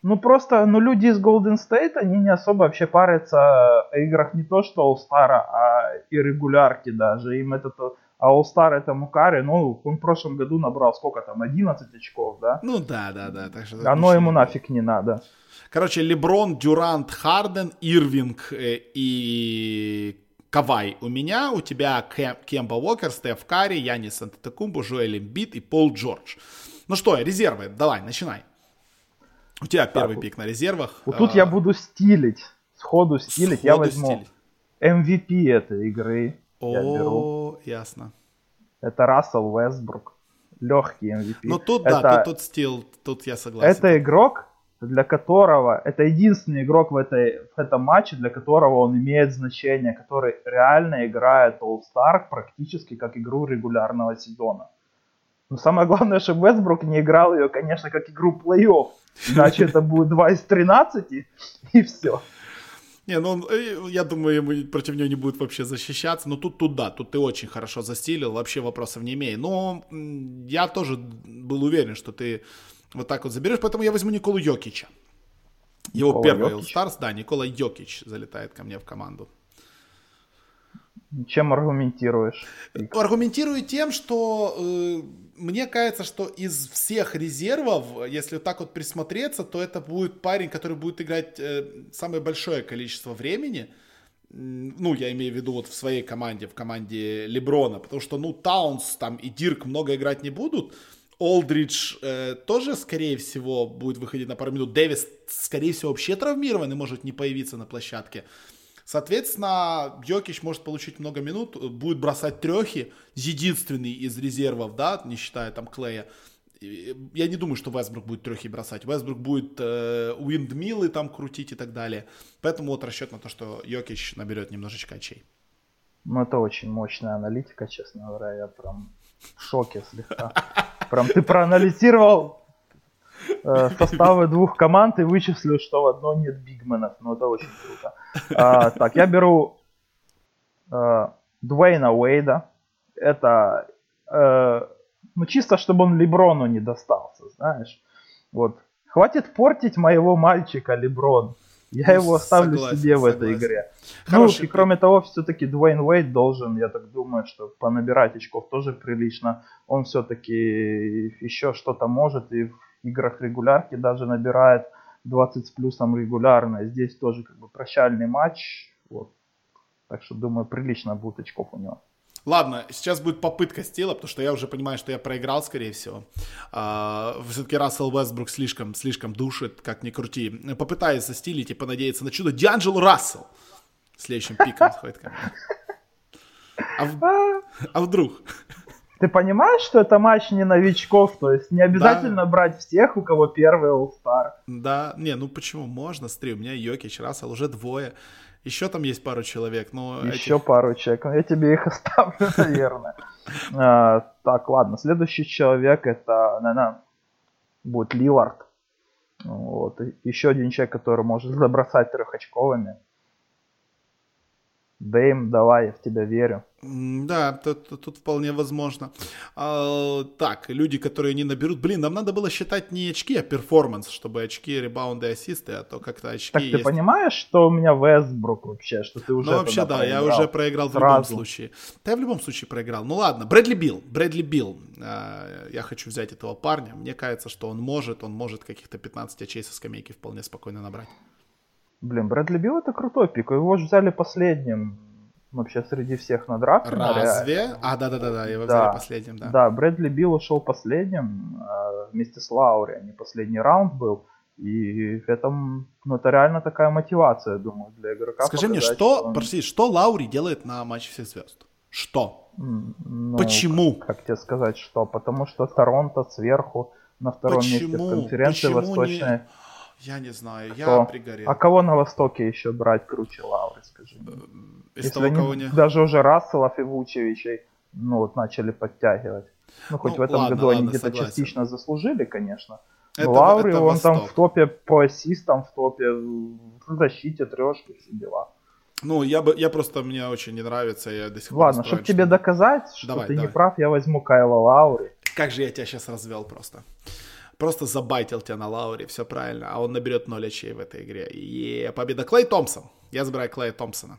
ну просто, ну люди из Golden State, они не особо вообще парятся о играх не то что All-Star, а и регулярки даже. Им этот... А All-Star этому Карри, ну, он в прошлом году набрал сколько там, одиннадцать очков, да? Ну да, да, да. Так что оно ему нафиг не надо. Короче, Леброн, Дюрант, Харден, Ирвинг и Кавай у меня. У тебя Кем... Кемба Уокер, Стеф Карри, Янис Антетокумбо, Джоэль Эмбид и Пол Джордж. Ну что, резервы, давай, начинай. У тебя так, первый пик на резервах. Вот тут а... я буду стилить, сходу стилить. Сходу я возьму стилить. эм ви пи этой игры. Я беру. О, ясно. Это Рассел Уэсбрук. Легкий эм ви пи. Ну тут это, да, тут, тут стил, тут я согласен. Это игрок, для которого, это единственный игрок в, этой, в этом матче, для которого он имеет значение, который реально играет All-Star практически как игру регулярного сезона. Но самое главное, что Уэсбрук не играл ее, конечно, как игру плей-офф. Иначе это будет два из тринадцати и все. Не, ну, он, я думаю, ему, против него не будет вообще защищаться. Но тут, тут да, тут ты очень хорошо застилил, вообще вопросов не имею. Но я тоже был уверен, что ты вот так вот заберешь. Поэтому я возьму Николу Йокича. Его Никола первый All-Stars, да, Никола Йокич залетает ко мне в команду. Чем аргументируешь? Аргументирую тем, что э, мне кажется, что из всех резервов, если вот так вот присмотреться, то это будет парень, который будет играть э, самое большое количество времени. Ну, я имею в виду вот в своей команде, в команде Леброна. Потому что, ну, Таунс там и Дирк много играть не будут. Олдридж э, тоже, скорее всего, будет выходить на пару минут. Дэвис, скорее всего, вообще травмирован и может не появиться на площадке. Соответственно, Йокич может получить много минут, будет бросать трехи, единственный из резервов, да, не считая там Клея. Я не думаю, что Вестбрук будет трехи бросать. Вестбрук будет э, уиндмилы там крутить и так далее. Поэтому вот расчет на то, что Йокич наберет немножечко очей. Ну, это очень мощная аналитика, честно говоря. Я прям в шоке слегка. Прям ты проанализировал составы двух команд и вычислил, что в одной нет бигменов. Ну, это очень круто. А, так, я беру а, Дуэйна Уэйда. Это, а, ну, чисто, чтобы он Леброну не достался, знаешь. Вот. Хватит портить моего мальчика, Леброн. Я его оставлю согласен, себе в согласен. этой игре. Хороший, ну, и кроме того, все-таки Дуэйн Уэйд должен, я так думаю, что понабирать очков тоже прилично. Он все-таки еще что-то может и в играх регулярки даже набирает двадцать с плюсом регулярно. Здесь тоже как бы прощальный матч. Вот. Так что, думаю, прилично будет очков у него. Ладно, сейчас будет попытка стила, потому что я уже понимаю, что я проиграл, скорее всего. А, все-таки Рассел Уэстбрук слишком, слишком душит, как ни крути. Попытаюсь застилить и понадеяться на чудо. Дианджело Рассел следующим пиком сходит ко мне. А вдруг... Ты понимаешь, что это матч не новичков, то есть не обязательно да. брать всех, у кого первый All-Star. Да, не, ну почему? Можно, смотри, у меня Йокич, Рассел, уже двое. Еще там есть пару человек, но... Еще этих... пару человек, я тебе их оставлю, наверное. Так, ладно, следующий человек, это, наверное, будет Лилард. Еще один человек, который может забросать трехочковыми. Дэйм, давай, я в тебя верю. Да, тут, тут вполне возможно. А, так, люди, которые не наберут... Блин, нам надо было считать не очки, а перформанс, чтобы очки, ребаунды, ассисты, а то как-то очки... Так есть. Ты понимаешь, что у меня Вестбрук вообще, что ты уже Ну вообще, да, проиграл. Я уже проиграл Сразу. в любом случае. Да, я в любом случае проиграл. Ну ладно, Брэдли Билл, Брэдли Билл. А, я хочу взять этого парня. Мне кажется, что он может, он может каких-то пятнадцать очей со скамейки вполне спокойно набрать. Блин, Брэдли Билл это крутой пик, его же взяли последним вообще среди всех на драфте. Разве? Реально. А, да-да-да, его да. взяли последним, да. Да, Брэдли Билл ушел последним вместе с Лаури, не последний раунд был, и это, ну, это реально такая мотивация, думаю, для игрока. Скажи показать, мне, что, что, он... прости, что Лаури делает на матче всех звезд? Что? Ну, Почему? Как, как тебе сказать, что? Потому что Торонто сверху на втором Почему? месте в конференции Почему восточной... Не... Я не знаю, Кто? я пригорел. А кого на Востоке еще брать круче Лаури, скажи? Из того, они, кого не... Даже уже Расселов и Вучевичей, ну, вот, начали подтягивать. Ну, хоть ну, в этом ладно, году ладно, они где-то согласен. частично заслужили, конечно. Но это, Лаури, это он Восток. там в топе по ассистам, в топе в защите, трешки, все дела. Ну, я бы, я просто, мне очень не нравится, я до сих пор... Ладно, чтобы тебе доказать, что давай, ты давай. не прав, я возьму Кайла Лаури. Как же я тебя сейчас развел просто. Просто забайтил тебя на Лаури, все правильно. А он наберет ноль очей в этой игре. И победа. Клей Томпсон. Я забираю Клея Томпсона.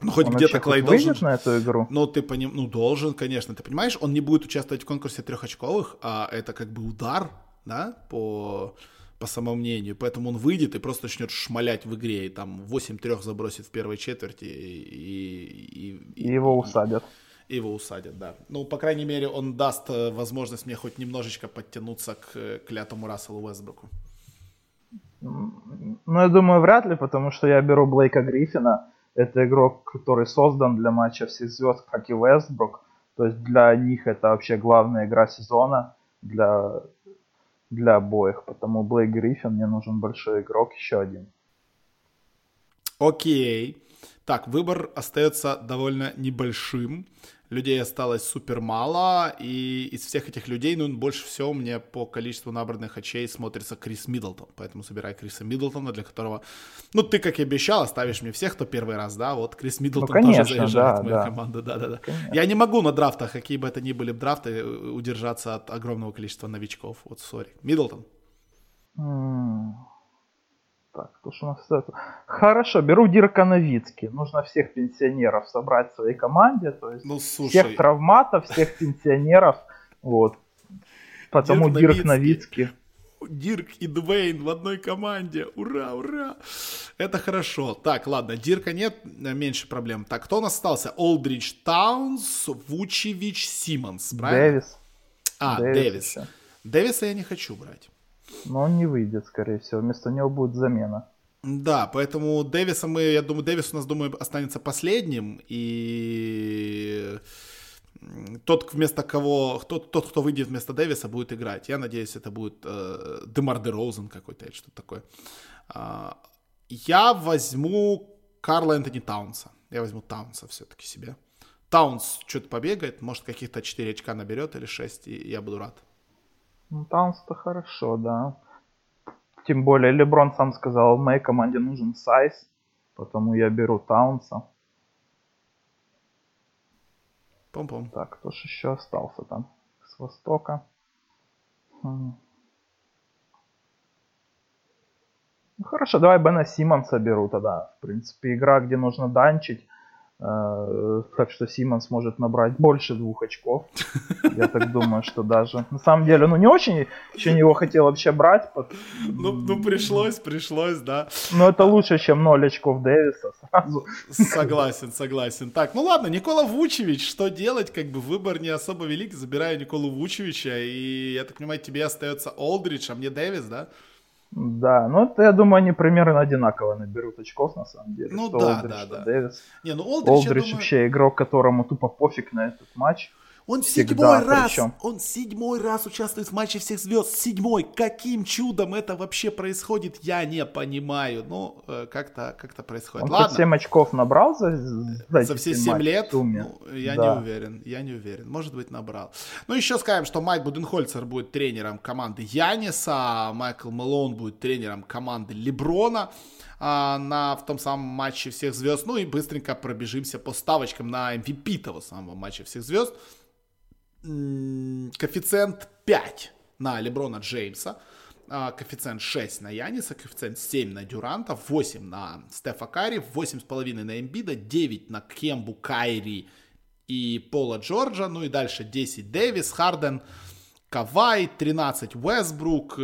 Ну, хоть он где-то Клей должен... на эту игру? Ну, ты поним... ну, должен, конечно. Ты понимаешь, он не будет участвовать в конкурсе трехочковых, а это как бы удар, да, по... по самомнению. Поэтому он выйдет и просто начнет шмалять в игре. И там восемь-три забросит в первой четверти. И, и... и... и его усадят. Его усадят, да. Ну, по крайней мере, он даст возможность мне хоть немножечко подтянуться к клятому Расселу Уэстбруку. Ну, я думаю, вряд ли, потому что я беру Блейка Гриффина. Это игрок, который создан для матча всех звезд, как и Уэстбрук. То есть для них это вообще главная игра сезона для, для обоих. Потому Блейк Гриффин, мне нужен большой игрок, еще один. Окей. Так, выбор остается довольно небольшим. Людей осталось супер мало, и из всех этих людей, ну, больше всего мне по количеству набранных очей смотрится Крис Миддлтон, поэтому собирай Криса Миддлтона, для которого, ну, ты, как и обещал, оставишь мне всех, кто первый раз, да, вот Крис Миддлтон ну, конечно, тоже заезжает да, в мою да. команду, да-да-да. Ну, я не могу на драфтах, какие бы это ни были драфты, удержаться от огромного количества новичков, вот, сори. Миддлтон? Так, кто же у нас остается? Хорошо, беру Дирка Новицкий. Нужно всех пенсионеров собрать в своей команде. То есть ну, всех травматов, всех пенсионеров. Вот. Потому Дирк, Дирк Новицкий. Дирк и Двейн в одной команде. Ура, ура. Это хорошо. Так, ладно, Дирка нет, меньше проблем. Так, кто у нас остался? Олдридж, Таунс, Вучевич, Симонс, правильно? Дэвис. А, Дэвис. Дэвис. Дэвиса я не хочу брать. Но он не выйдет, скорее всего. Вместо него будет замена. Да, поэтому Дэвиса мы, я думаю, Дэвис у нас, думаю, останется последним. И тот, вместо кого, тот, тот кто выйдет вместо Дэвиса, будет играть. Я надеюсь, это будет э, Демар де Розен какой-то или что-то такое. Э, я возьму Карла Энтони Таунса. Я возьму Таунса все-таки себе. Таунс что-то побегает. Может, каких-то четыре очка наберет или шесть, и я буду рад. Ну, Таунс-то хорошо, да. Тем более, Леброн сам сказал, в моей команде нужен сайз, потому я беру Таунса. Пом-пом. Так, кто же еще остался там с Востока? Хм. Ну, хорошо, давай Бена Симонса беру тогда. В принципе, игра, где нужно данчить. Так что Симонс может набрать больше двух очков. Я так думаю, что даже... На самом деле, ну не очень, еще не его хотел вообще брать. Под... Ну, ну пришлось, пришлось, да. Но это лучше, чем ноль очков Дэвиса сразу. Согласен, согласен. Так, ну ладно, Никола Вучевич, что делать? Как бы выбор не особо велик. Забираю Николу Вучевича, и, я так понимаю, тебе остается Олдридж, а мне Дэвис, да? Да, ну это, я думаю, они примерно одинаково наберут очков, на самом деле. Ну что да, Олдридж, да, да. Дэвис. Не, ну Олдридж, Олдридж думаю... вообще игрок, которому тупо пофиг на этот матч. Он всегда, седьмой раз, причем. он седьмой раз участвует в матче всех звезд. Седьмой. Каким чудом это вообще происходит, я не понимаю. Ну, как-то, как-то происходит. Он ладно. семь очков набрал за, за, за все семь лет? Ну, я да. не уверен, я не уверен. Может быть, набрал. Ну, еще скажем, что Майк Буденхольцер будет тренером команды Яниса, Майкл Мэлоун будет тренером команды Леброна. На, в том самом матче всех звезд. Ну и быстренько пробежимся по ставочкам на эм ви пи того самого матча всех звезд. Коэффициент пять на Леброна Джеймса, коэффициент шесть на Яниса, коэффициент семь на Дюранта, восемь на Стефа Карри, восемь с половиной на Эмбида, девять на Кембу, Кайри и Пола Джорджа, ну и дальше десять Дэвис, Харден, Кавай, тринадцать Уэсбрук,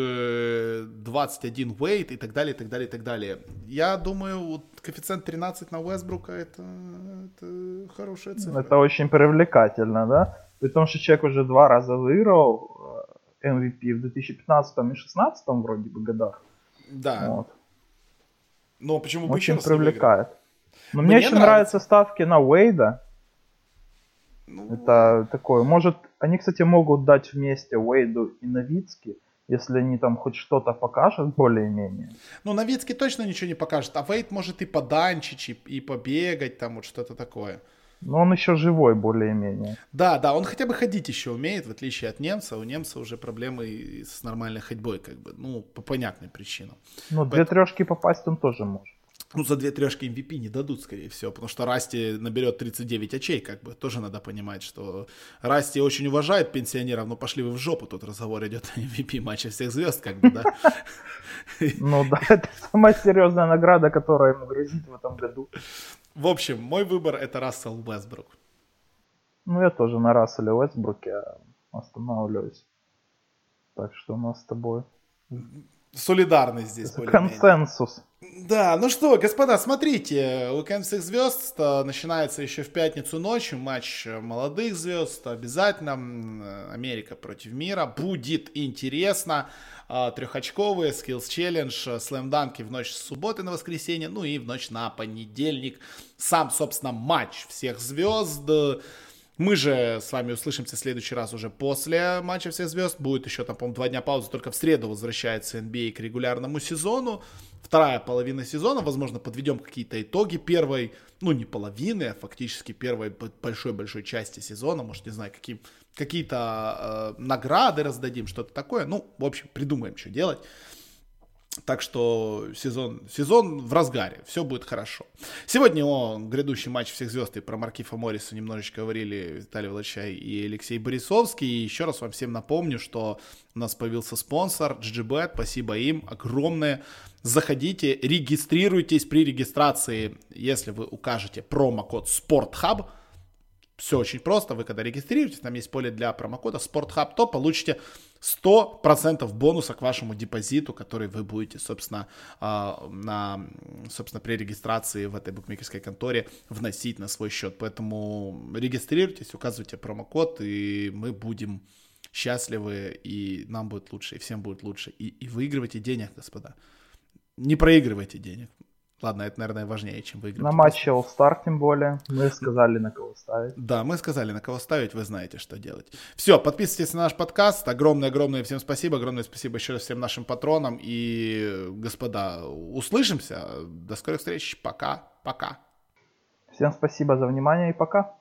двадцать один Уэйд и так далее, и так далее, и так далее. Я думаю, вот коэффициент тринадцать на Уэсбрука это, это хорошая цифра. Это очень привлекательно, да? При том, что человек уже два раза выиграл эм ви пи в две тысячи пятнадцатом и две тысячи шестнадцатом вроде бы годах. Да. Вот. Но почему бы очень привлекает. Но мне, мне еще нравится. нравятся ставки на Уэйда. Ну... Это такое. Может, они, кстати, могут дать вместе Уэйду и Новицки, если они там хоть что-то покажут более-менее. Ну, Новицки точно ничего не покажет, а Уэйд может и поданчить, и, и побегать, там вот что-то такое. Но он еще живой более-менее. Да, да, он хотя бы ходить еще умеет, в отличие от немца. У немца уже проблемы с нормальной ходьбой, как бы, ну, по понятным причинам. Ну, Поэтому... две трешки попасть он тоже может. Ну, за две трешки эм ви пи не дадут, скорее всего, потому что Расти наберет тридцать девять очей, как бы, тоже надо понимать, что Расти очень уважает пенсионеров, но пошли вы в жопу, тут разговор идет о эм ви пи матча всех звезд, как бы, да. Ну да, это самая серьезная награда, которая ему грозит в этом году. В общем, мой выбор это Рассел Уэсбрук. Ну, я тоже на Расселе Уэсбруке останавливаюсь. Так что у нас с тобой... Солидарность здесь это более-менее. Консенсус. Да, ну что, господа, смотрите, Уикенд всех звезд начинается еще в пятницу ночью, матч молодых звезд, обязательно Америка против мира, будет интересно, трехочковые, Skills Challenge, слэм-данки в ночь с субботы на воскресенье, ну и в ночь на понедельник, сам, собственно, матч всех звезд. Мы же с вами услышимся в следующий раз уже после матча всех звезд. Будет еще, там, по-моему, два дня паузы. Только в среду возвращается эн би эй к регулярному сезону. Вторая половина сезона. Возможно, подведем какие-то итоги первой, ну, не половины, а фактически первой большой-большой части сезона. Может, не знаю, какие, какие-то э, награды раздадим, что-то такое. Ну, в общем, придумаем, что делать. Так что сезон, сезон в разгаре, все будет хорошо. Сегодня о грядущем матче всех звезд и про Маркиффа Морриса немножечко говорили Виталий Волочай и Алексей Борисовский. И еще раз вам всем напомню, что у нас появился спонсор GGBet, спасибо им огромное. Заходите, регистрируйтесь. При регистрации, если вы укажете промокод SportHub, все очень просто, вы когда регистрируетесь, там есть поле для промокода SportHub, то получите сто процентов бонуса к вашему депозиту, который вы будете, собственно, на, собственно, при регистрации в этой букмекерской конторе вносить на свой счет. Поэтому регистрируйтесь, указывайте промокод, и мы будем счастливы, и нам будет лучше, и всем будет лучше. И, и выигрывайте денег, господа. Не проигрывайте денег. Ладно, это, наверное, важнее, чем выиграть. На матче All-Star, тем более. Мы сказали, на кого ставить. Да, мы сказали, на кого ставить. Вы знаете, что делать. Все, подписывайтесь на наш подкаст. Огромное-огромное всем спасибо. Огромное спасибо еще раз всем нашим патронам. И, господа, услышимся. До скорых встреч. Пока. Пока. Всем спасибо за внимание и пока.